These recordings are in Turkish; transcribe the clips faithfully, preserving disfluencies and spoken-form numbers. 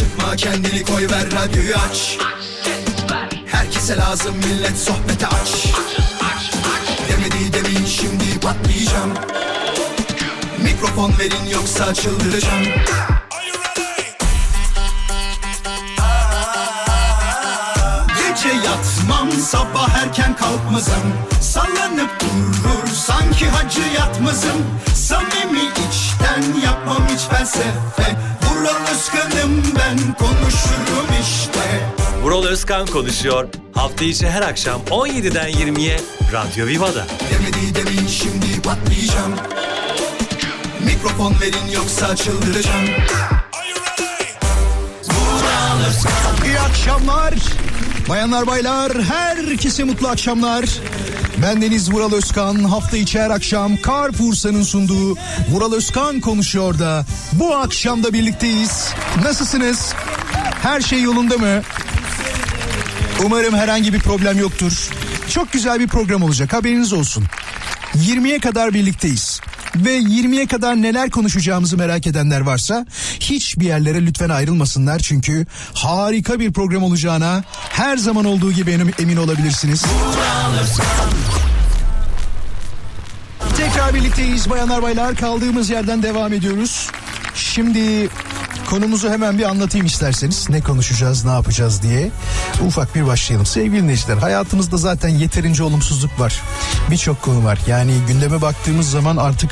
sıkma kendini koy ver radyoyu aç. Herkese lazım millet sohbete aç. Demedi demin şimdi patlayacağım. Mikrofon verin yoksa çıldıracağım. Gece yatmam sabah erken kalkmazım. Sallanıp durur sanki hacı yatmazım. Samimi içten yapmam hiç felsefe. Vural Özkan'ım ben, konuşurum işte. Vural Özkan konuşuyor. Hafta içi her akşam on yediden yirmiye Radyo Viva'da. Demedi demin şimdi patlayacağım. Mikrofon verin yoksa çıldıracağım. Vural Özkan. İyi akşamlar. Bayanlar baylar, herkese mutlu akşamlar. Ben Deniz Vural Özkan. Hafta içi her akşam Karpursa'nın sunduğu Vural Özkan Konuşuyor da bu akşam da birlikteyiz. Nasılsınız? Her şey yolunda mı? Umarım herhangi bir problem yoktur. Çok güzel bir program olacak, haberiniz olsun. yirmiye kadar birlikteyiz. Ve yirmiye kadar neler konuşacağımızı merak edenler varsa hiçbir yerlere lütfen ayrılmasınlar. Çünkü harika bir program olacağına her zaman olduğu gibi emin olabilirsiniz. Tekrar birlikteyiz bayanlar baylar. Kaldığımız yerden devam ediyoruz. Şimdi konumuzu hemen bir anlatayım isterseniz. Ne konuşacağız, ne yapacağız diye. Ufak bir başlayalım. Sevgili dinleyiciler, hayatımızda zaten yeterince olumsuzluk var. Birçok konu var. Yani gündeme baktığımız zaman artık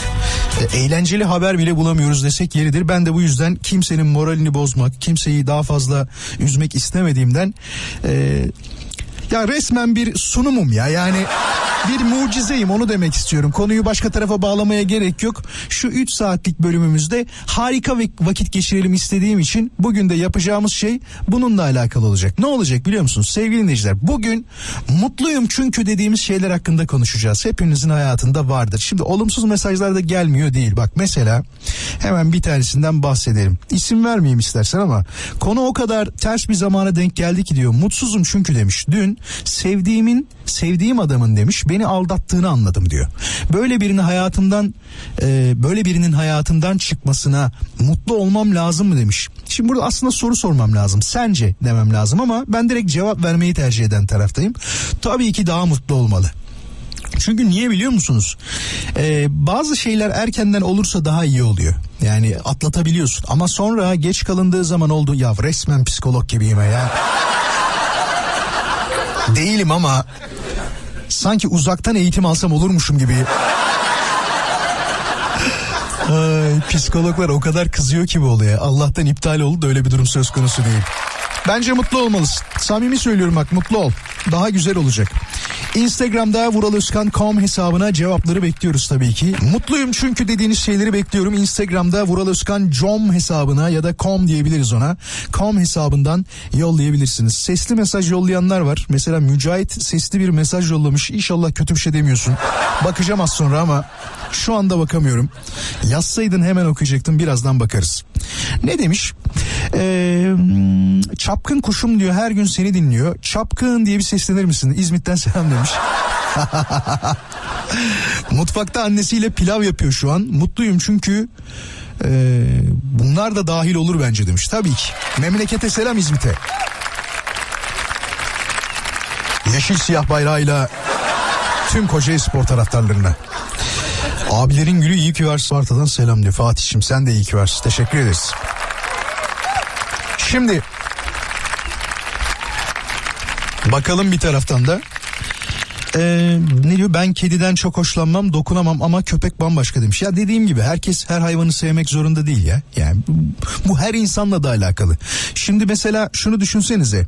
eğlenceli haber bile bulamıyoruz desek yeridir. Ben de bu yüzden kimsenin moralini bozmak, kimseyi daha fazla üzmek istemediğimden... E, ya resmen bir sunumum ya. Yani bir mucizeyim, onu demek istiyorum. Konuyu başka tarafa bağlamaya gerek yok. Şu üç saatlik bölümümüzde harika bir vakit geçirelim istediğim için bugün de yapacağımız şey bununla alakalı olacak. Ne olacak biliyor musunuz sevgili dinleyiciler? Bugün mutluyum çünkü dediğimiz şeyler hakkında konuşacağız. Hepinizin hayatında vardır. Şimdi olumsuz mesajlar da gelmiyor değil. Bak mesela hemen bir tanesinden bahsedelim. İsim vermeyeyim istersen ama konu o kadar ters bir zamana denk geldi ki diyor. Mutsuzum çünkü demiş. Dün sevdiğimin, sevdiğim adamın demiş, beni aldattığını anladım diyor. Böyle birinin hayatımdan e, böyle birinin hayatımdan çıkmasına mutlu olmam lazım mı demiş. Şimdi burada aslında soru sormam lazım. Sence demem lazım ama ben direkt cevap vermeyi tercih eden taraftayım. Tabii ki daha mutlu olmalı. Çünkü niye biliyor musunuz? Ee, bazı şeyler erkenden olursa daha iyi oluyor. Yani atlatabiliyorsun ama sonra geç kalındığı zaman oldu ya, resmen psikolog gibiyim ya. Değilim ama sanki uzaktan eğitim alsam olurmuşum gibi. Ay, psikologlar o kadar kızıyor ki bu olaya. Allah'tan iptal oldu da öyle bir durum söz konusu değil. Bence mutlu olmalısın. Samimi söylüyorum bak, mutlu ol. Daha güzel olacak. Instagram'da vural özkan nokta com hesabına cevapları bekliyoruz tabii ki. Mutluyum çünkü dediğiniz şeyleri bekliyorum. Instagram'da vural özkan nokta com hesabına ya da com diyebiliriz ona. com hesabından yollayabilirsiniz. Sesli mesaj yollayanlar var. Mesela Mücahit sesli bir mesaj yollamış. İnşallah kötü bir şey demiyorsun. Bakacağım az sonra ama şu anda bakamıyorum. Yazsaydın hemen okuyacaktım. Birazdan bakarız. Ne demiş? Ee, çapkın kuşum diyor, her gün seni dinliyor. Çapkın diye bir seslenir misin? İzmit'ten selam demiş. Mutfakta annesiyle pilav yapıyor şu an. Mutluyum çünkü e, bunlar da dahil olur bence demiş. Tabii ki. Memlekete selam, İzmit'e. Yeşil siyah bayrağıyla tüm Kocaelispor taraftarlarına. Abilerin gülü iyi ki var. Sparta'dan selam diyor. Fatih'cim sen de iyi ki var. Teşekkür ederiz. Şimdi bakalım bir taraftan da ee, ne diyor? Ben kediden çok hoşlanmam, dokunamam ama köpek bambaşka demiş. Ya dediğim gibi herkes her hayvanı sevmek zorunda değil ya. Yani bu her insanla da alakalı. Şimdi mesela şunu düşünsenize.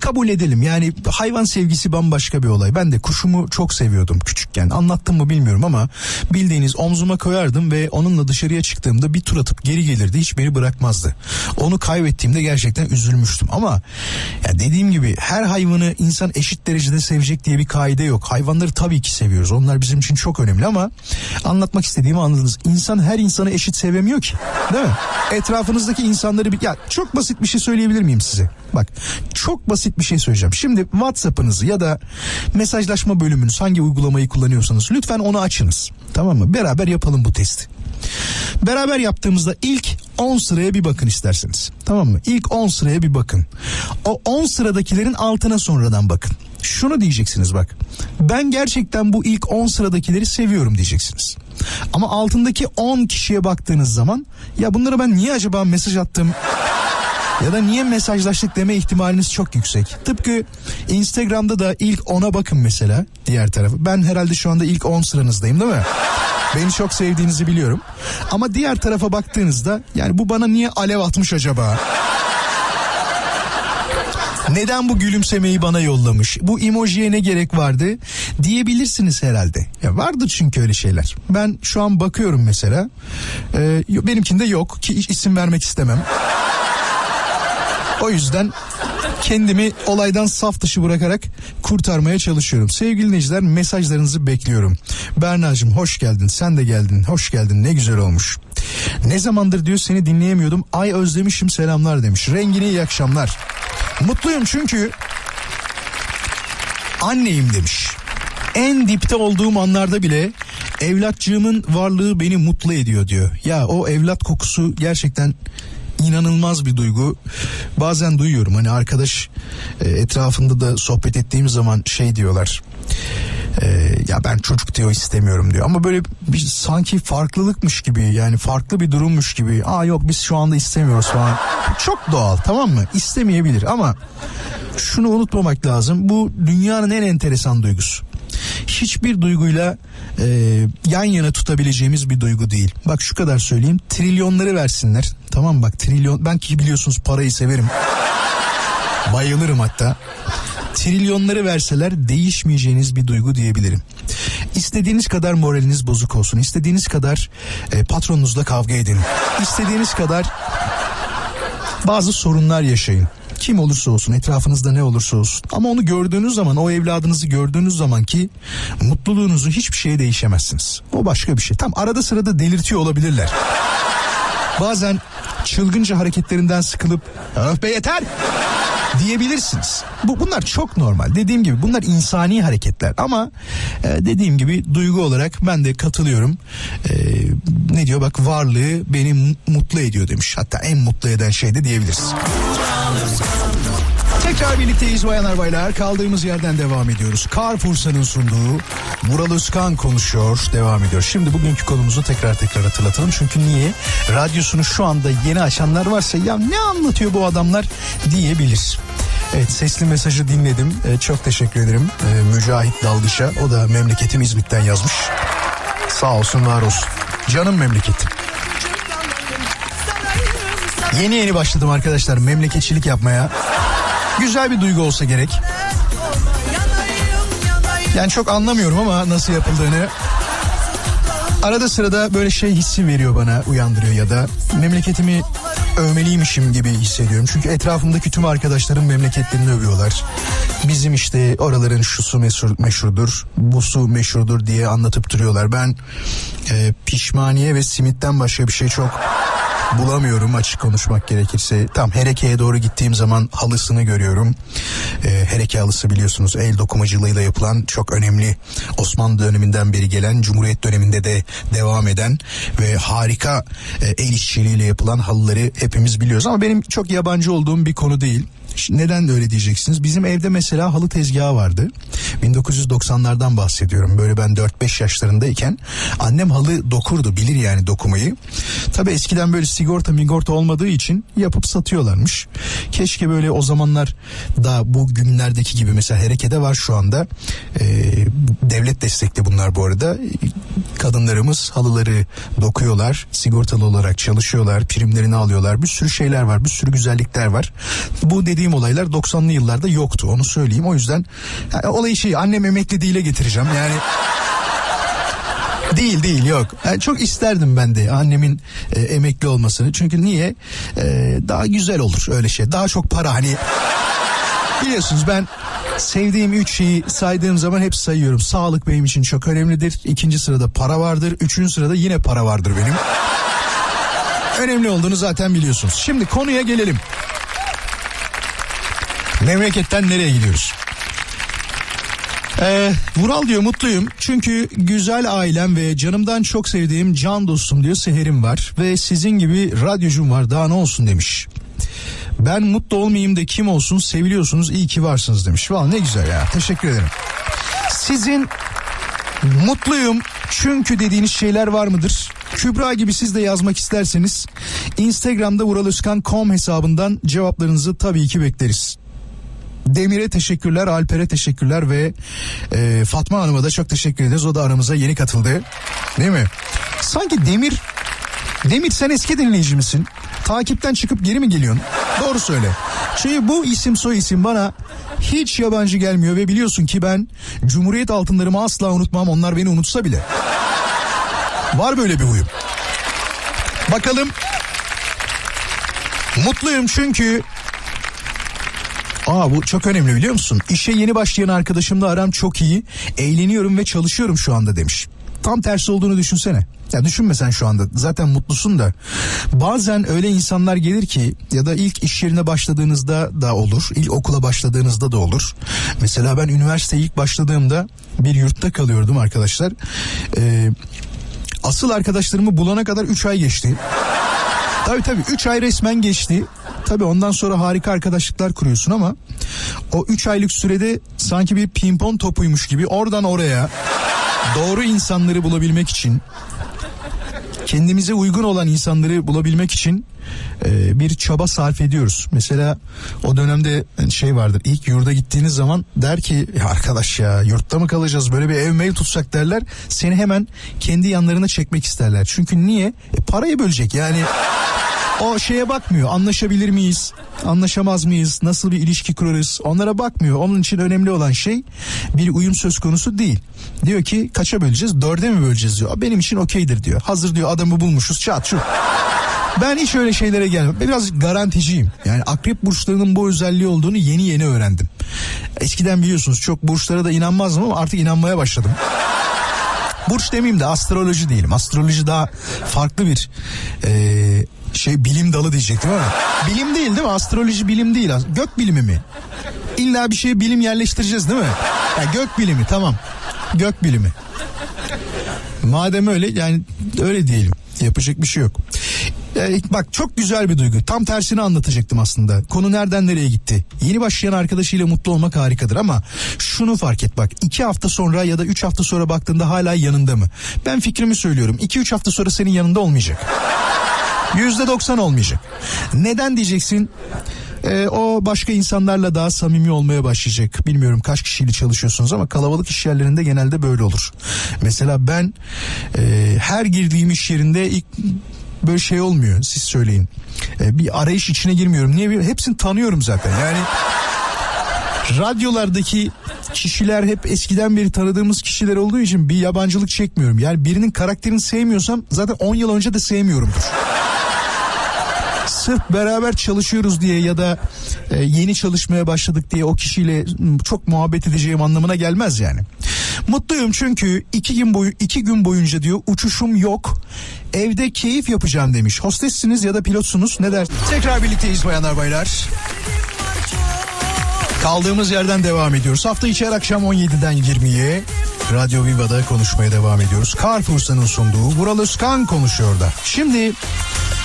Kabul edelim yani hayvan sevgisi bambaşka bir olay. Ben de kuşumu çok seviyordum küçükken. Anlattım mı bilmiyorum ama bildiğiniz omzuma koyardım ve onunla dışarıya çıktığımda bir tur atıp geri gelirdi. Hiç beni bırakmazdı. Onu kaybettiğimde gerçekten üzülmüştüm ama ya dediğim gibi her hayvanı insan eşit derecede sevecek diye bir kaide yok. Hayvanları tabii ki seviyoruz. Onlar bizim için çok önemli ama anlatmak istediğimi anladınız. İnsan her insanı eşit sevemiyor ki. Değil mi? Etrafınızdaki insanları bir... Ya çok basit bir şey söyleyebilir miyim size? Bak çok basit bir şey söyleyeceğim. Şimdi WhatsApp'ınızı ya da mesajlaşma bölümünüz, hangi uygulamayı kullanıyorsanız lütfen onu açınız. Tamam mı? Beraber yapalım bu testi. Beraber yaptığımızda ilk on sıraya bir bakın isterseniz. Tamam mı? İlk on sıraya bir bakın. O on sıradakilerin altına sonradan bakın. Şunu diyeceksiniz bak. Ben gerçekten bu ilk on sıradakileri seviyorum diyeceksiniz. Ama altındaki on kişiye baktığınız zaman ya bunlara ben niye acaba mesaj attım ya da niye mesajlaştık deme ihtimaliniz çok yüksek. Tıpkı Instagram'da da ilk ona bakın mesela, diğer tarafı. Ben herhalde şu anda ilk on sıranızdayım değil mi? Beni çok sevdiğinizi biliyorum. Ama diğer tarafa baktığınızda yani bu bana niye alev atmış acaba? Neden bu gülümsemeyi bana yollamış? Bu emojiye ne gerek vardı? Diyebilirsiniz herhalde. Ya vardır çünkü öyle şeyler. Ben şu an bakıyorum mesela. Ee, benimkinde yok ki isim vermek istemem. O yüzden kendimi olaydan saf dışı bırakarak kurtarmaya çalışıyorum. Sevgili dinleyiciler, mesajlarınızı bekliyorum. Berna'cığım hoş geldin, sen de geldin, hoş geldin, ne güzel olmuş. Ne zamandır diyor seni dinleyemiyordum, ay özlemişim, selamlar demiş. Rengine iyi akşamlar. Mutluyum çünkü anneyim demiş. En dipte olduğum anlarda bile evlatçığımın varlığı beni mutlu ediyor diyor. Ya o evlat kokusu gerçekten İnanılmaz bir duygu. Bazen duyuyorum hani arkadaş etrafında da sohbet ettiğim zaman şey diyorlar. E, ya ben çocuk diyor istemiyorum diyor. Ama böyle bir sanki farklılıkmış gibi, yani farklı bir durummuş gibi. Aa yok biz şu anda istemiyoruz falan. Çok doğal, tamam mı? İstemeyebilir ama şunu unutmamak lazım. Bu dünyanın en enteresan duygusu. Hiçbir duyguyla e, yan yana tutabileceğimiz bir duygu değil. Bak şu kadar söyleyeyim, trilyonları versinler. Tamam bak trilyon, ben ki biliyorsunuz parayı severim. Bayılırım hatta. Trilyonları verseler değişmeyeceğiniz bir duygu diyebilirim. İstediğiniz kadar moraliniz bozuk olsun. İstediğiniz kadar e, patronunuzla kavga edin. İstediğiniz kadar bazı sorunlar yaşayın. Kim olursa olsun, etrafınızda ne olursa olsun. Ama onu gördüğünüz zaman, o evladınızı gördüğünüz zaman ki mutluluğunuzu hiçbir şeye değişemezsiniz. O başka bir şey. Tam arada sırada delirtiyor olabilirler. Bazen çılgınca hareketlerinden sıkılıp öf be yeter diyebilirsiniz. Bu, bunlar çok normal. Dediğim gibi bunlar insani hareketler ama e, dediğim gibi duygu olarak ben de katılıyorum. E, ne diyor bak, varlığı beni mutlu ediyor demiş. Hatta en mutlu eden şey de diyebiliriz. Tekrar birlikteyiz bayanlar baylar. Kaldığımız yerden devam ediyoruz. Karpursa'nın sunduğu Vural Özkan Konuşuyor devam ediyor. Şimdi bugünkü konumuzu tekrar tekrar hatırlatalım. Çünkü niye? Radyosunu şu anda yeni açanlar varsa ya ne anlatıyor bu adamlar diyebilir. Evet, sesli mesajı dinledim. Ee, çok teşekkür ederim ee, Mücahit Dalgıç'a. O da memleketim İzmit'ten yazmış. Sağ olsun, var olsun. Canım memleketim. Yeni yeni başladım arkadaşlar memleketçilik yapmaya. Güzel bir duygu olsa gerek. Yani çok anlamıyorum ama nasıl yapıldığını. Arada sırada böyle şey hissi veriyor bana, uyandırıyor ya da memleketimi övmeliymişim gibi hissediyorum. Çünkü etrafımdaki tüm arkadaşlarım memleketlerini övüyorlar. Bizim işte oraların şusu meşhur, meşhurdur, busu meşhurdur diye anlatıp duruyorlar. Ben e, pişmaniye ve simitten başka bir şey çok bulamıyorum açık konuşmak gerekirse. Tam Hereke'ye doğru gittiğim zaman halısını görüyorum. Ee, Hereke halısı biliyorsunuz el dokumacılığıyla yapılan çok önemli. Osmanlı döneminden beri gelen, Cumhuriyet döneminde de devam eden ve harika e, el işçiliğiyle yapılan halıları hepimiz biliyoruz. Ama benim çok yabancı olduğum bir konu değil. Neden de öyle diyeceksiniz. Bizim evde mesela halı tezgahı vardı. bin dokuz yüz doksanlardan bahsediyorum. Böyle ben dört beş yaşlarındayken annem halı dokurdu. Bilir yani dokumayı. Tabii eskiden böyle sigorta migorta olmadığı için yapıp satıyorlarmış. Keşke böyle o zamanlar daha bu günlerdeki gibi, mesela Hereke'de var şu anda. Ee, devlet destekli bunlar bu arada. Kadınlarımız halıları dokuyorlar. Sigortalı olarak çalışıyorlar. Primlerini alıyorlar. Bir sürü şeyler var. Bir sürü güzellikler var. Bu dediğim olaylar doksanlı yıllarda yoktu, onu söyleyeyim. O yüzden yani olayı şey, annem emekli değil'e getireceğim yani. Değil değil yok. Yani çok isterdim ben de annemin e, emekli olmasını. Çünkü niye? E, daha güzel olur öyle şey. Daha çok para hani. Biliyorsunuz ben sevdiğim üç şeyi saydığım zaman hep sayıyorum. Sağlık benim için çok önemlidir. İkinci sırada para vardır. Üçüncü sırada yine para vardır benim. Önemli olduğunu zaten biliyorsunuz. Şimdi konuya gelelim. Memleketten nereye gidiyoruz? Ee, Vural diyor, mutluyum çünkü güzel ailem ve canımdan çok sevdiğim can dostum diyor Seher'im var ve sizin gibi radyocum var, daha ne olsun demiş. Ben mutlu olmayayım da kim olsun, seviliyorsunuz, iyi ki varsınız demiş. Vallahi ne güzel ya, teşekkür ederim. Sizin mutluyum çünkü dediğiniz şeyler var mıdır? Kübra gibi siz de yazmak isterseniz Instagram'da vural özkan nokta com hesabından cevaplarınızı tabii ki bekleriz. Demir'e teşekkürler, Alper'e teşekkürler ve e, Fatma Hanım'a da çok teşekkür ederiz. O da aramıza yeni katıldı. Değil mi? Sanki Demir, Demir sen eski dinleyici misin? Takipten çıkıp geri mi geliyorsun? Doğru söyle. Çünkü bu isim soy isim bana hiç yabancı gelmiyor ve biliyorsun ki ben Cumhuriyet altınlarımı asla unutmam, onlar beni unutsa bile. Var böyle bir huyum. Bakalım. Mutluyum çünkü... Aa, bu çok önemli biliyor musun? İşe yeni başlayan arkadaşımla aram çok iyi. Eğleniyorum ve çalışıyorum şu anda demiş. Tam tersi olduğunu düşünsene. Ya düşünme sen şu anda. Zaten mutlusun da. Bazen öyle insanlar gelir ki, ya da ilk iş yerine başladığınızda da olur, ilk okula başladığınızda da olur. Mesela ben üniversiteye ilk başladığımda bir yurtta kalıyordum arkadaşlar. Ee, asıl arkadaşlarımı bulana kadar üç ay geçti. Tabii tabii üç ay resmen geçti. Tabii ondan sonra harika arkadaşlıklar kuruyorsun ama o üç aylık sürede sanki bir pimpon topuymuş gibi oradan oraya doğru insanları bulabilmek için, kendimize uygun olan insanları bulabilmek için e, bir çaba sarf ediyoruz. Mesela o dönemde şey vardır, ilk yurda gittiğiniz zaman der ki ya arkadaş ya yurtta mı kalacağız, böyle bir ev mev tutsak derler. Seni hemen kendi yanlarına çekmek isterler. Çünkü niye? E, parayı bölecek yani. O şeye bakmıyor, anlaşabilir miyiz, anlaşamaz mıyız, nasıl bir ilişki kurarız, onlara bakmıyor. Onun için önemli olan şey bir uyum söz konusu değil. Diyor ki kaça böleceğiz, dörde mi böleceğiz diyor. Benim için okeydir diyor. Hazır diyor adamı bulmuşuz, çat şu. Ben hiç öyle şeylere gelmem. Biraz garanticiyim. Yani akrep burçlarının bu özelliği olduğunu yeni yeni öğrendim. Eskiden biliyorsunuz çok burçlara da inanmazdım ama artık inanmaya başladım. Burç demeyeyim de astroloji diyelim. Astroloji daha farklı bir... Ee, şey bilim dalı diyecektim ama bilim değil değil mi? Astroloji bilim değil. Gök bilimi mi? İlla bir şeye bilim yerleştireceğiz değil mi? Ya gök bilimi, tamam. Gök bilimi. Madem öyle, yani öyle diyelim. Yapacak bir şey yok. Ee, bak çok güzel bir duygu. Tam tersini anlatacaktım aslında. Konu nereden nereye gitti? Yeni başlayan arkadaşıyla mutlu olmak harikadır ama şunu fark et bak. iki hafta sonra ya da üç hafta sonra baktığında hala yanında mı? Ben fikrimi söylüyorum. iki üç hafta sonra senin yanında olmayacak. yüzde doksan olmayacak. Neden diyeceksin? Ee, o başka insanlarla daha samimi olmaya başlayacak. Bilmiyorum kaç kişiyle çalışıyorsunuz ama kalabalık iş yerlerinde genelde böyle olur. Mesela ben e, her girdiğim iş yerinde ilk böyle şey olmuyor. Siz söyleyin. E, bir arayış içine girmiyorum. Niye? Hepsini tanıyorum zaten. Yani radyolardaki kişiler hep eskiden beri tanıdığımız kişiler olduğu için bir yabancılık çekmiyorum. Yani birinin karakterini sevmiyorsam zaten on yıl önce de sevmiyorumdur. Sırf beraber çalışıyoruz diye ya da yeni çalışmaya başladık diye o kişiyle çok muhabbet edeceğim anlamına gelmez yani. Mutluyum çünkü iki gün boyu iki gün boyunca diyor uçuşum yok. Evde keyif yapacağım demiş. Hostessiniz ya da pilotsunuz, ne dersiniz? Tekrar birlikteyiz bayanlar baylar. Kaldığımız yerden devam ediyoruz. Hafta içi her akşam on yediden yirmiye Radyo Viva'da konuşmaya devam ediyoruz. Karpursa'nın sunduğu Vural Özkan konuşuyor da. Şimdi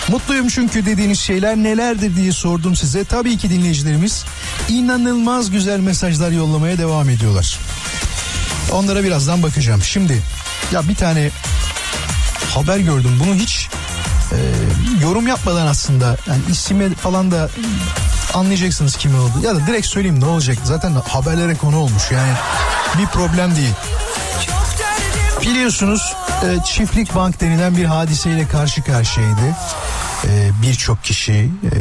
mutluyum çünkü dediğiniz şeyler nelerdir diye sordum size. Tabii ki dinleyicilerimiz inanılmaz güzel mesajlar yollamaya devam ediyorlar. Onlara birazdan bakacağım. Şimdi ya bir tane haber gördüm. Bunu hiç e, yorum yapmadan aslında yani ismi falan da anlayacaksınız kimin olduğunu. Ya da direkt söyleyeyim ne olacak? Zaten haberlere konu olmuş yani bir problem değil. Biliyorsunuz e, Çiftlik Bank denilen bir hadiseyle karşı karşıyaydı. E, Birçok kişi e,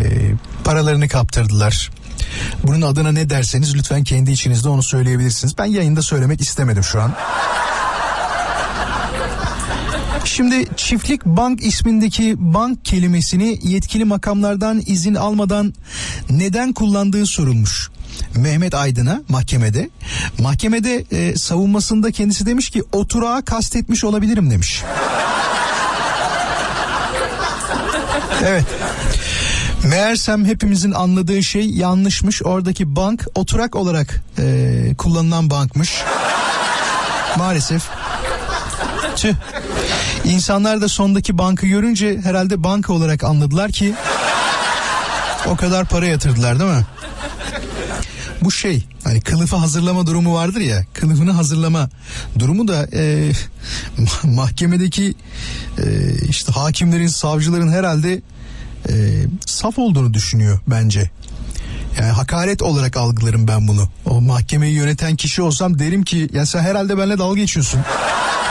paralarını kaptırdılar. Bunun adına ne derseniz lütfen kendi içinizde onu söyleyebilirsiniz. Ben yayında söylemek istemedim şu an. Şimdi Çiftlik Bank ismindeki bank kelimesini yetkili makamlardan izin almadan neden kullandığı sorulmuş Mehmet Aydın'a mahkemede. Mahkemede e, savunmasında kendisi demiş ki oturağı kastetmiş olabilirim demiş. Evet. Meğersem hepimizin anladığı şey yanlışmış. Oradaki bank oturak olarak e, kullanılan bankmış. maalesef. Tüh. İnsanlar da sondaki bankı görünce herhalde banka olarak anladılar ki o kadar para yatırdılar, değil mi? Bu şey, hani kılıfı hazırlama durumu vardır ya, kılıfını hazırlama durumu da e, mahkemedeki e, işte hakimlerin, savcıların herhalde e, saf olduğunu düşünüyor bence. Yani hakaret olarak algılarım ben bunu. O mahkemeyi yöneten kişi olsam derim ki ya sen herhalde benimle dalga geçiyorsun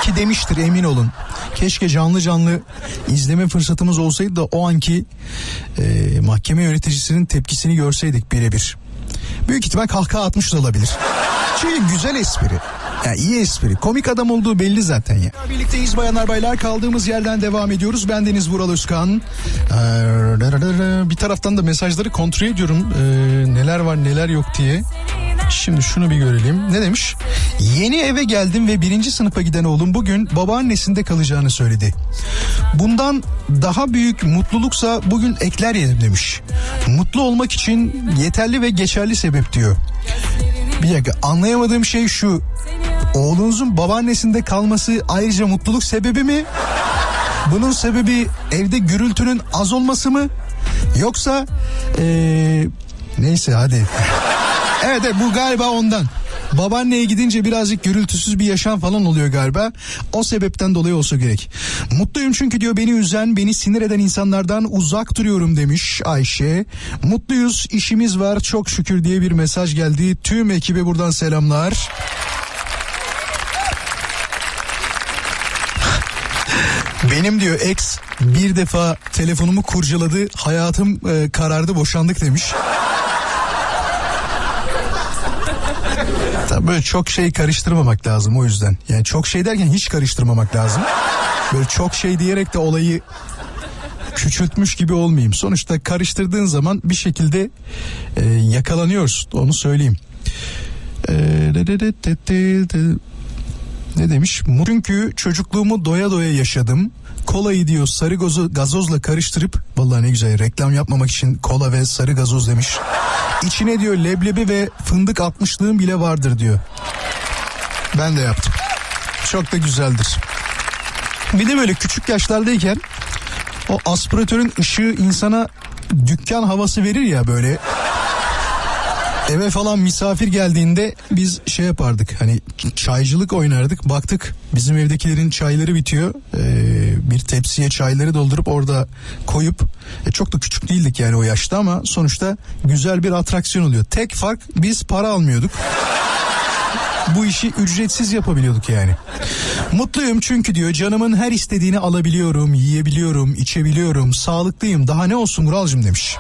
ki demiştir, emin olun. Keşke canlı canlı izleme fırsatımız olsaydı da o anki e, mahkeme yöneticisinin tepkisini görseydik birebir. Büyük ihtimal kahkaha atmış da olabilir. Çünkü güzel espri. Yani iyi espri. Komik adam olduğu belli zaten ya. Birlikteyiz bayanlar baylar. Kaldığımız yerden devam ediyoruz. Ben Deniz Vural Özkan. Bir taraftan da mesajları kontrol ediyorum. Ee, neler var neler yok diye. Şimdi şunu bir görelim. Ne demiş? Yeni eve geldim ve birinci sınıfa giden oğlum bugün babaannesinde kalacağını söyledi. Bundan daha büyük mutluluksa bugün ekler yedim demiş. Mutlu olmak için yeterli ve geçerli sebep diyor. Bir dakika, anlayamadığım şey şu. Oğlunuzun babaannesinde kalması ayrıca mutluluk sebebi mi? Bunun sebebi evde gürültünün az olması mı? Yoksa ee, neyse hadi. Evet, evet, bu galiba ondan. Babaanneye gidince birazcık gürültüsüz bir yaşam falan oluyor galiba. O sebepten dolayı olsa gerek. Mutluyum çünkü diyor beni üzen, beni sinir eden insanlardan uzak duruyorum demiş Ayşe. Mutluyuz, işimiz var çok şükür diye bir mesaj geldi. Tüm ekibe buradan selamlar. Benim diyor ex bir defa telefonumu kurcaladı, hayatım e, karardı, boşandık demiş. Tabii böyle çok şey karıştırmamak lazım o yüzden. Yani çok şey derken hiç karıştırmamak lazım. Böyle çok şey diyerek de olayı küçültmüş gibi olmayayım. Sonuçta karıştırdığın zaman bir şekilde e, yakalanıyorsun, onu söyleyeyim. E, de de de de de de. Ne demiş? Çünkü çocukluğumu doya doya yaşadım. Kolayı diyor sarı gozo, gazozla karıştırıp, vallahi ne güzel, reklam yapmamak için kola ve sarı gazoz demiş. İçine diyor leblebi ve fındık atmışlığım bile vardır diyor. Ben de yaptım. Çok da güzeldir. Bir de böyle küçük yaşlardayken o aspiratörün ışığı insana dükkan havası verir ya böyle. Eve falan misafir geldiğinde biz şey yapardık, hani çaycılık oynardık, baktık bizim evdekilerin çayları bitiyor, ee, bir tepsiye çayları doldurup orada koyup, e, çok da küçük değildik yani o yaşta ama sonuçta güzel bir atraksiyon oluyor. Tek fark biz para almıyorduk. Bu işi ücretsiz yapabiliyorduk yani. Mutluyum çünkü diyor canımın her istediğini alabiliyorum, yiyebiliyorum, içebiliyorum, sağlıklıyım, daha ne olsun Vuralcığım demiş.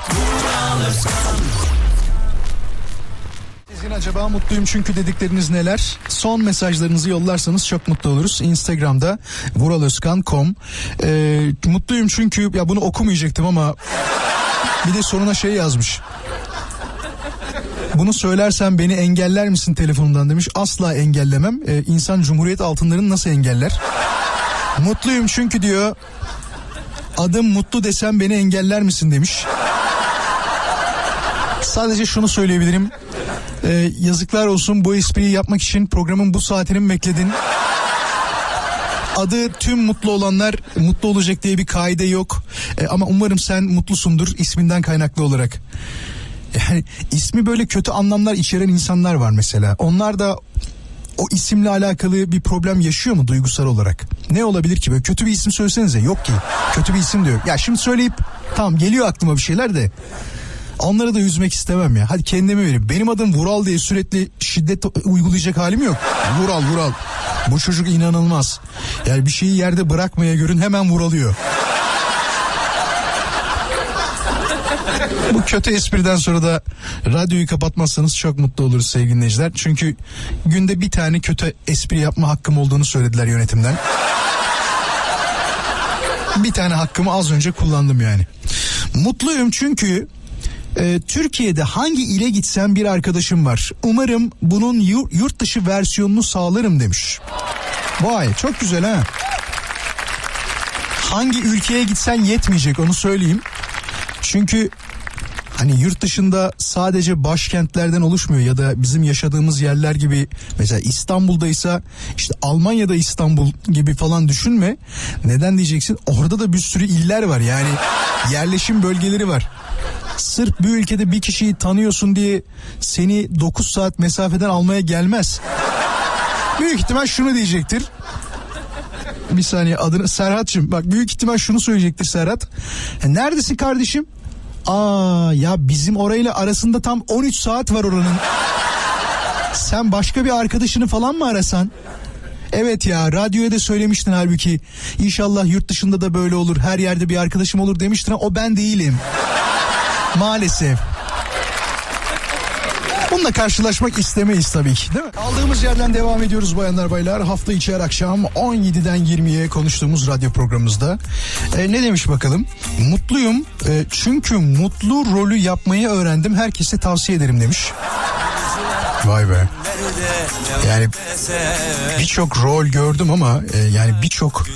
Acaba mutluyum çünkü dedikleriniz neler? Son mesajlarınızı yollarsanız çok mutlu oluruz. Instagram'da vural özkan nokta com. ee, Mutluyum çünkü, ya bunu okumayacaktım ama bir de sonuna şey yazmış. Bunu söylersen beni engeller misin telefonundan demiş. Asla engellemem. Ee, insan Cumhuriyet altınlarını nasıl engeller? Mutluyum çünkü diyor adım Mutlu desem beni engeller misin demiş. Sadece şunu söyleyebilirim. Ee, yazıklar olsun, bu espriyi yapmak için programın bu saatini mi bekledin? Adı tüm mutlu olanlar mutlu olacak diye bir kaide yok. Ee, ama umarım sen mutlusundur isminden kaynaklı olarak. Yani ismi böyle kötü anlamlar içeren insanlar var mesela. Onlar da o isimle alakalı bir problem yaşıyor mu duygusal olarak? Ne olabilir ki? Böyle kötü bir isim söylesenize. Yok ki. Kötü bir isim diyor. Ya şimdi söyleyip tamam geliyor aklıma bir şeyler de. Onları da üzmek istemem ya. Hadi kendime vereyim. Benim adım Vural diye sürekli şiddet uygulayacak halim yok. Vural, Vural. Bu çocuk inanılmaz. Yani bir şeyi yerde bırakmaya görün hemen vuralıyor. Bu kötü espriden sonra da radyoyu kapatmazsanız çok mutlu oluruz sevgili dinleyiciler. Çünkü günde bir tane kötü espri yapma hakkım olduğunu söylediler yönetimden. Bir tane hakkımı az önce kullandım yani. Mutluyum çünkü... Türkiye'de hangi ile gitsem bir arkadaşım var. Umarım bunun yurt dışı versiyonunu sağlarım demiş. Vay, çok güzel ha. Hangi ülkeye gitsen yetmeyecek, onu söyleyeyim. Çünkü hani yurt dışında sadece başkentlerden oluşmuyor ya da bizim yaşadığımız yerler gibi, mesela İstanbul'daysa işte Almanya'da İstanbul gibi falan düşünme. Neden diyeceksin? Orada da bir sürü iller var yani, yerleşim bölgeleri var. Sırf bir ülkede bir kişiyi tanıyorsun diye seni dokuz saat mesafeden almaya gelmez. Büyük ihtimal şunu diyecektir. Bir saniye, adını Serhat'cığım, bak büyük ihtimal şunu söyleyecektir Serhat. Neredesin kardeşim? Aa ya, bizim orayla arasında tam on üç saat var oranın. Sen başka bir arkadaşını falan mı arasan? Evet ya, radyoya da söylemiştin halbuki. İnşallah yurt dışında da böyle olur, her yerde bir arkadaşım olur demiştin. O ben değilim. Maalesef. Bununla karşılaşmak istemeyiz tabii ki, değil mi? Aldığımız yerden devam ediyoruz bayanlar baylar. Hafta içi her akşam on yediden yirmiye konuştuğumuz radyo programımızda. E, ne demiş bakalım? Mutluyum e, çünkü mutlu rolü yapmayı öğrendim. Herkese tavsiye ederim demiş. Vay be. Yani birçok rol gördüm ama e, yani birçok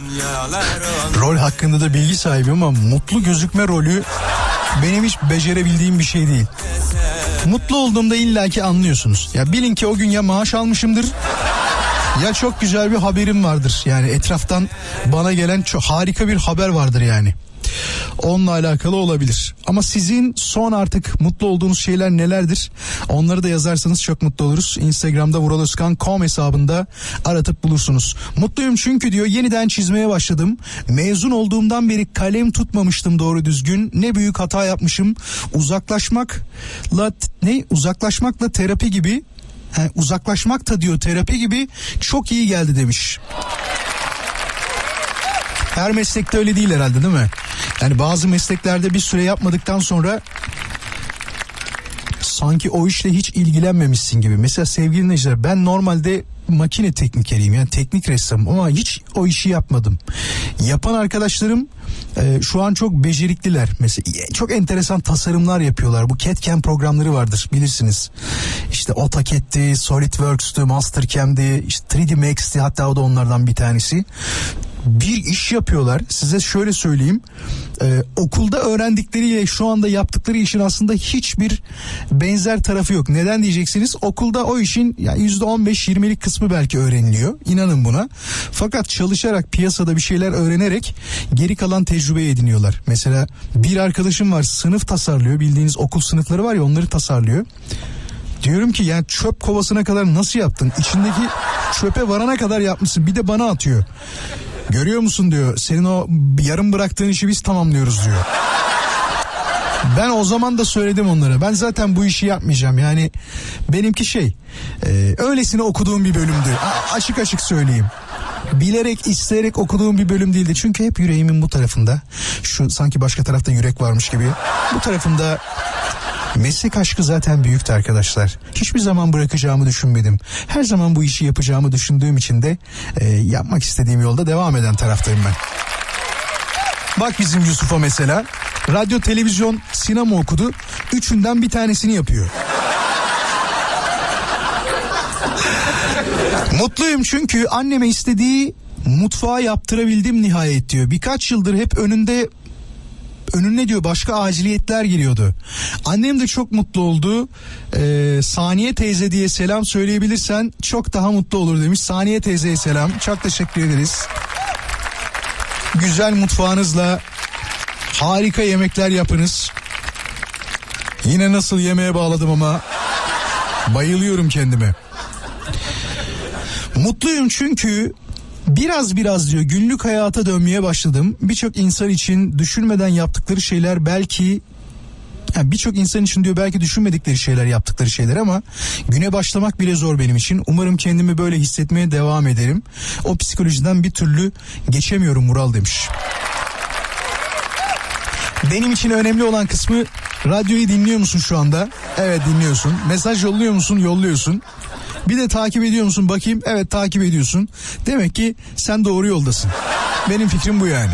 rol hakkında da bilgi sahibim ama mutlu gözükme rolü benim hiç becerebildiğim bir şey değil. Mutlu olduğumda illaki anlıyorsunuz. Ya bilin ki o gün ya maaş almışımdır ya çok güzel bir haberim vardır. Yani etraftan bana gelen çok harika bir haber vardır yani. Onunla alakalı olabilir. Ama sizin son artık mutlu olduğunuz şeyler nelerdir? Onları da yazarsanız çok mutlu oluruz. Instagram'da vural özkan nokta com hesabında aratıp bulursunuz. Mutluyum çünkü diyor, yeniden çizmeye başladım. Mezun olduğumdan beri kalem tutmamıştım doğru düzgün. Ne büyük hata yapmışım. Uzaklaşmakla ne? Uzaklaşmakla terapi gibi. Yani uzaklaşmak da diyor terapi gibi çok iyi geldi demiş. Her meslekte öyle değil herhalde, değil mi? Yani bazı mesleklerde bir süre yapmadıktan sonra sanki o işle hiç ilgilenmemişsin gibi. Mesela sevgili dinleyiciler, ben normalde makine teknikeriyim, yani teknik ressamım ama hiç o işi yapmadım. Yapan arkadaşlarım e, şu an çok becerikliler. Mesela çok enteresan tasarımlar yapıyorlar. Bu C A D C A M programları vardır bilirsiniz. İşte AutoCAD'ti, SolidWorks'tu, Mastercam'di, işte üç D Max'ti, hatta o da onlardan bir tanesi. Bir iş yapıyorlar. Size şöyle söyleyeyim. Ee, okulda öğrendikleriyle şu anda yaptıkları işin aslında hiçbir benzer tarafı yok. Neden diyeceksiniz? Okulda o işin yani yüzde on beş yirmilik kısmı belki öğreniliyor. İnanın buna. Fakat çalışarak, piyasada bir şeyler öğrenerek geri kalan tecrübeyi ediniyorlar. Mesela bir arkadaşım var, sınıf tasarlıyor. Bildiğiniz okul sınıfları var ya, onları tasarlıyor. Diyorum ki yani çöp kovasına kadar nasıl yaptın? İçindeki çöpe varana kadar yapmışsın. Bir de bana atıyor. Görüyor musun diyor, senin o yarım bıraktığın işi biz tamamlıyoruz diyor. Ben o zaman da söyledim onlara, ben zaten bu işi yapmayacağım. Yani benimki şey e, öylesine okuduğum bir bölümdü. A- açık açık söyleyeyim. Bilerek, isteyerek okuduğum bir bölüm değildi. Çünkü hep yüreğimin bu tarafında, şu sanki başka tarafta yürek varmış gibi, bu tarafında meslek aşkı zaten büyüktü arkadaşlar. Hiçbir zaman bırakacağımı düşünmedim. Her zaman bu işi yapacağımı düşündüğüm için de e, yapmak istediğim yolda devam eden taraftayım ben. Bak bizim Yusuf'a mesela radyo, televizyon, sinema okudu. Üçünden bir tanesini yapıyor. Mutluyum çünkü anneme istediği mutfağı yaptırabildim nihayet diyor. Birkaç yıldır hep önünde... önüne diyor başka aciliyetler geliyordu. Annem de çok mutlu oldu. Ee, Saniye teyze diye selam söyleyebilirsen çok daha mutlu olur demiş. Saniye teyzeye selam. Çok teşekkür ederiz. Güzel mutfağınızla harika yemekler yapınız. Yine nasıl yemeğe bağladım ama bayılıyorum kendime. Mutluyum çünkü biraz biraz diyor günlük hayata dönmeye başladım. Birçok insan için düşünmeden yaptıkları şeyler belki yani birçok insan için diyor belki düşünmedikleri şeyler, yaptıkları şeyler ama güne başlamak bile zor benim için. Umarım kendimi böyle hissetmeye devam ederim. O psikolojiden bir türlü geçemiyorum Mural demiş. Benim için önemli olan kısmı, radyoyu dinliyor musun şu anda? Evet, dinliyorsun. Mesaj yolluyor musun? Yolluyorsun. Bir de takip ediyor musun? Bakayım. Evet, takip ediyorsun. Demek ki sen doğru yoldasın. Benim fikrim bu yani.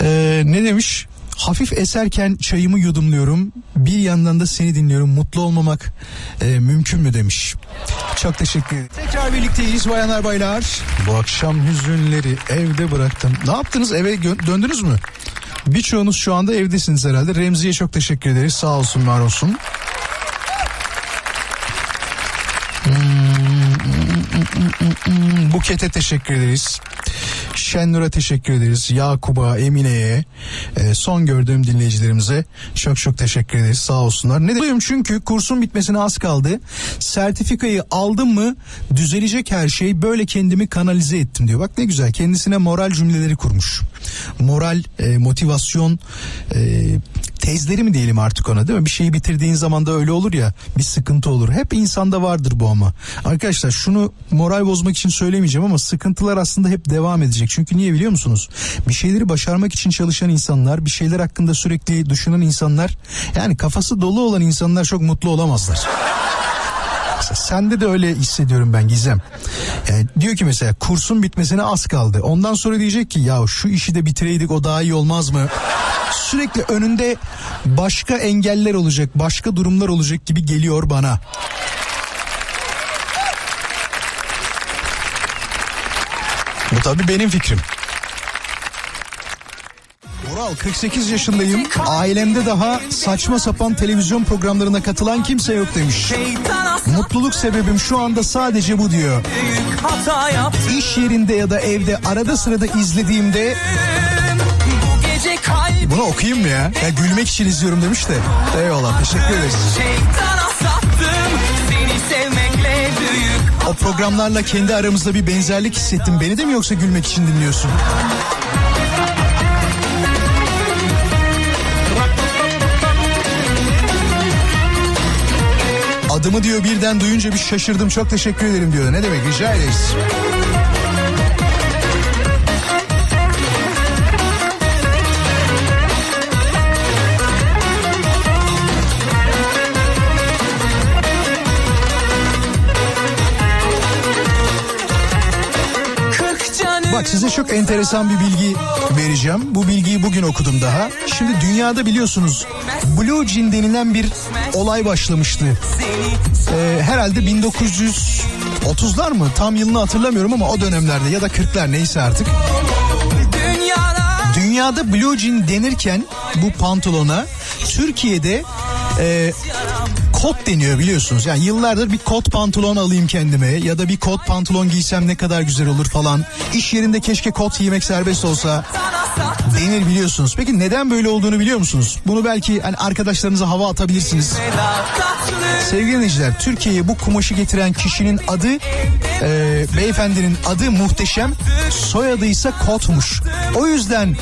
Ee, ne demiş? Hafif eserken çayımı yudumluyorum. Bir yandan da seni dinliyorum. Mutlu olmamak e, mümkün mü demiş. Çok teşekkür ederim. Tekrar birlikteyiz bayanlar baylar. Bu akşam hüzünleri evde bıraktım. Ne yaptınız? Eve döndünüz mü? Birçoğunuz şu anda evdesiniz herhalde. Remzi'ye çok teşekkür ederiz. Sağ olsun, var olsun. Buket'e teşekkür ederiz. Şenur'a teşekkür ederiz. Yakup'a, Emine'ye, son gördüğüm dinleyicilerimize çok çok teşekkür ederiz. Sağ olsunlar. Ne diyeyim, çünkü kursun bitmesine az kaldı. Sertifikayı aldım mı düzelecek her şey. Böyle kendimi kanalize ettim diyor. Bak ne güzel, kendisine moral cümleleri kurmuş. Moral, e, motivasyon, e, tezleri mi diyelim artık ona, değil mi? Bir şeyi bitirdiğin zaman da öyle olur ya, bir sıkıntı olur. Hep insanda vardır bu ama. Arkadaşlar şunu moral bozmak için söylemeyeceğim ama sıkıntılar aslında hep devam edecek. Çünkü niye biliyor musunuz? Bir şeyleri başarmak için çalışan insanlar, bir şeyler hakkında sürekli düşünen insanlar, yani kafası dolu olan insanlar çok mutlu olamazlar. Sende de öyle hissediyorum ben Gizem. Yani diyor ki mesela kursun bitmesine az kaldı. Ondan sonra diyecek ki ya şu işi de bitireydik, o daha iyi olmaz mı? Sürekli önünde başka engeller olacak, başka durumlar olacak gibi geliyor bana. Bu tabii benim fikrim. Vural, kırk sekiz yaşındayım. Ailemde daha saçma sapan televizyon programlarına katılan kimse yok demiş. Mutluluk sebebim şu anda sadece bu diyor. İş yerinde ya da evde arada sırada izlediğimde... Bunu okuyayım mı ya? Ya gülmek için izliyorum demiş de. Eyvallah, teşekkür ederiz. O programlarla kendi aramızda bir benzerlik hissettim. Beni de mi yoksa gülmek için dinliyorsun? Adımı diyor birden duyunca bir şaşırdım. Çok teşekkür ederim diyor. Ne demek, rica ederiz. Bak size çok enteresan bir bilgi vereceğim. Bu bilgiyi bugün okudum daha. Şimdi dünyada biliyorsunuz Blue Jean denilen bir olay başlamıştı. Ee, herhalde bin dokuz yüz otuzlar mı? Tam yılını hatırlamıyorum ama o dönemlerde ya da kırklar, neyse artık. Dünyada Blue Jean denirken bu pantolona Türkiye'de e, kot deniyor biliyorsunuz. Yani yıllardır bir kot pantolon alayım kendime ya da bir kot pantolon giysem ne kadar güzel olur falan. İş yerinde keşke kot giymek serbest olsa denir biliyorsunuz. Peki neden böyle olduğunu biliyor musunuz? Bunu belki hani arkadaşlarınıza hava atabilirsiniz. Sevgili dinleyiciler, Türkiye'ye bu kumaşı getiren kişinin adı, e, beyefendinin adı Muhteşem, soyadıysa Kotmuş. O yüzden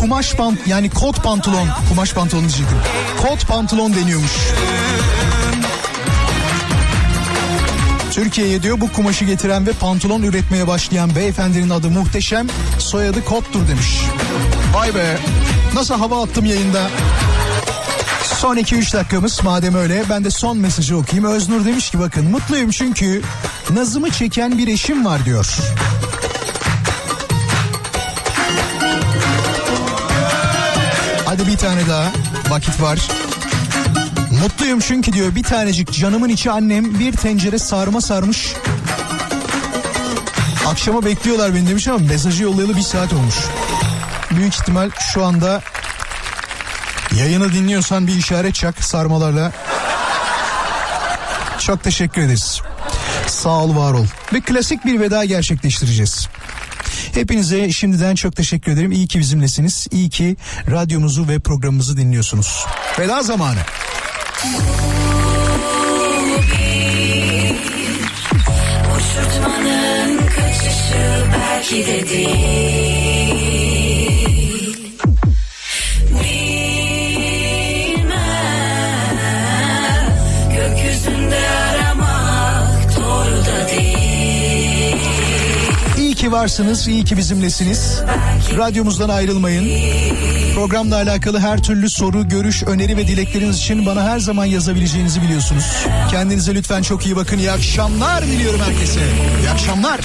kumaş pant yani kot pantolon, kumaş pantolon diyecektim. Kot pantolon deniyormuş. Türkiye'ye diyor bu kumaşı getiren ve pantolon üretmeye başlayan beyefendinin adı Muhteşem, soyadı Kottur demiş. Vay be, nasıl hava attım yayında. Son iki üç dakikamız madem öyle, ben de son mesajı okuyayım. Öznur demiş ki bakın, mutluyum çünkü nazımı çeken bir eşim var diyor. Hadi bir tane daha, vakit var. Mutluyum çünkü diyor bir tanecik canımın içi annem bir tencere sarma sarmış. Akşama bekliyorlar beni demiş ama mesajı yollayalı bir saat olmuş. Büyük ihtimal şu anda yayını dinliyorsan bir işaret çak sarmalarla. Çok teşekkür ederiz. Sağ ol, var ol. Ve klasik bir veda gerçekleştireceğiz. Hepinize şimdiden çok teşekkür ederim. İyi ki bizimlesiniz. İyi ki radyomuzu ve programımızı dinliyorsunuz. Veda zamanı. Uçurtmanın kaçışı belki de değil, bilmem, gökyüzünde aramak doğru da değil. İyi ki varsınız, iyi ki bizimlesiniz. Radyomuzdan ayrılmayın. Programla alakalı her türlü soru, görüş, öneri ve dilekleriniz için bana her zaman yazabileceğinizi biliyorsunuz. Kendinize lütfen çok iyi bakın. İyi akşamlar diliyorum herkese. İyi akşamlar.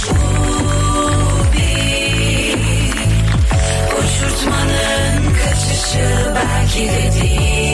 Uçurtmanın kaçışı belki de değil.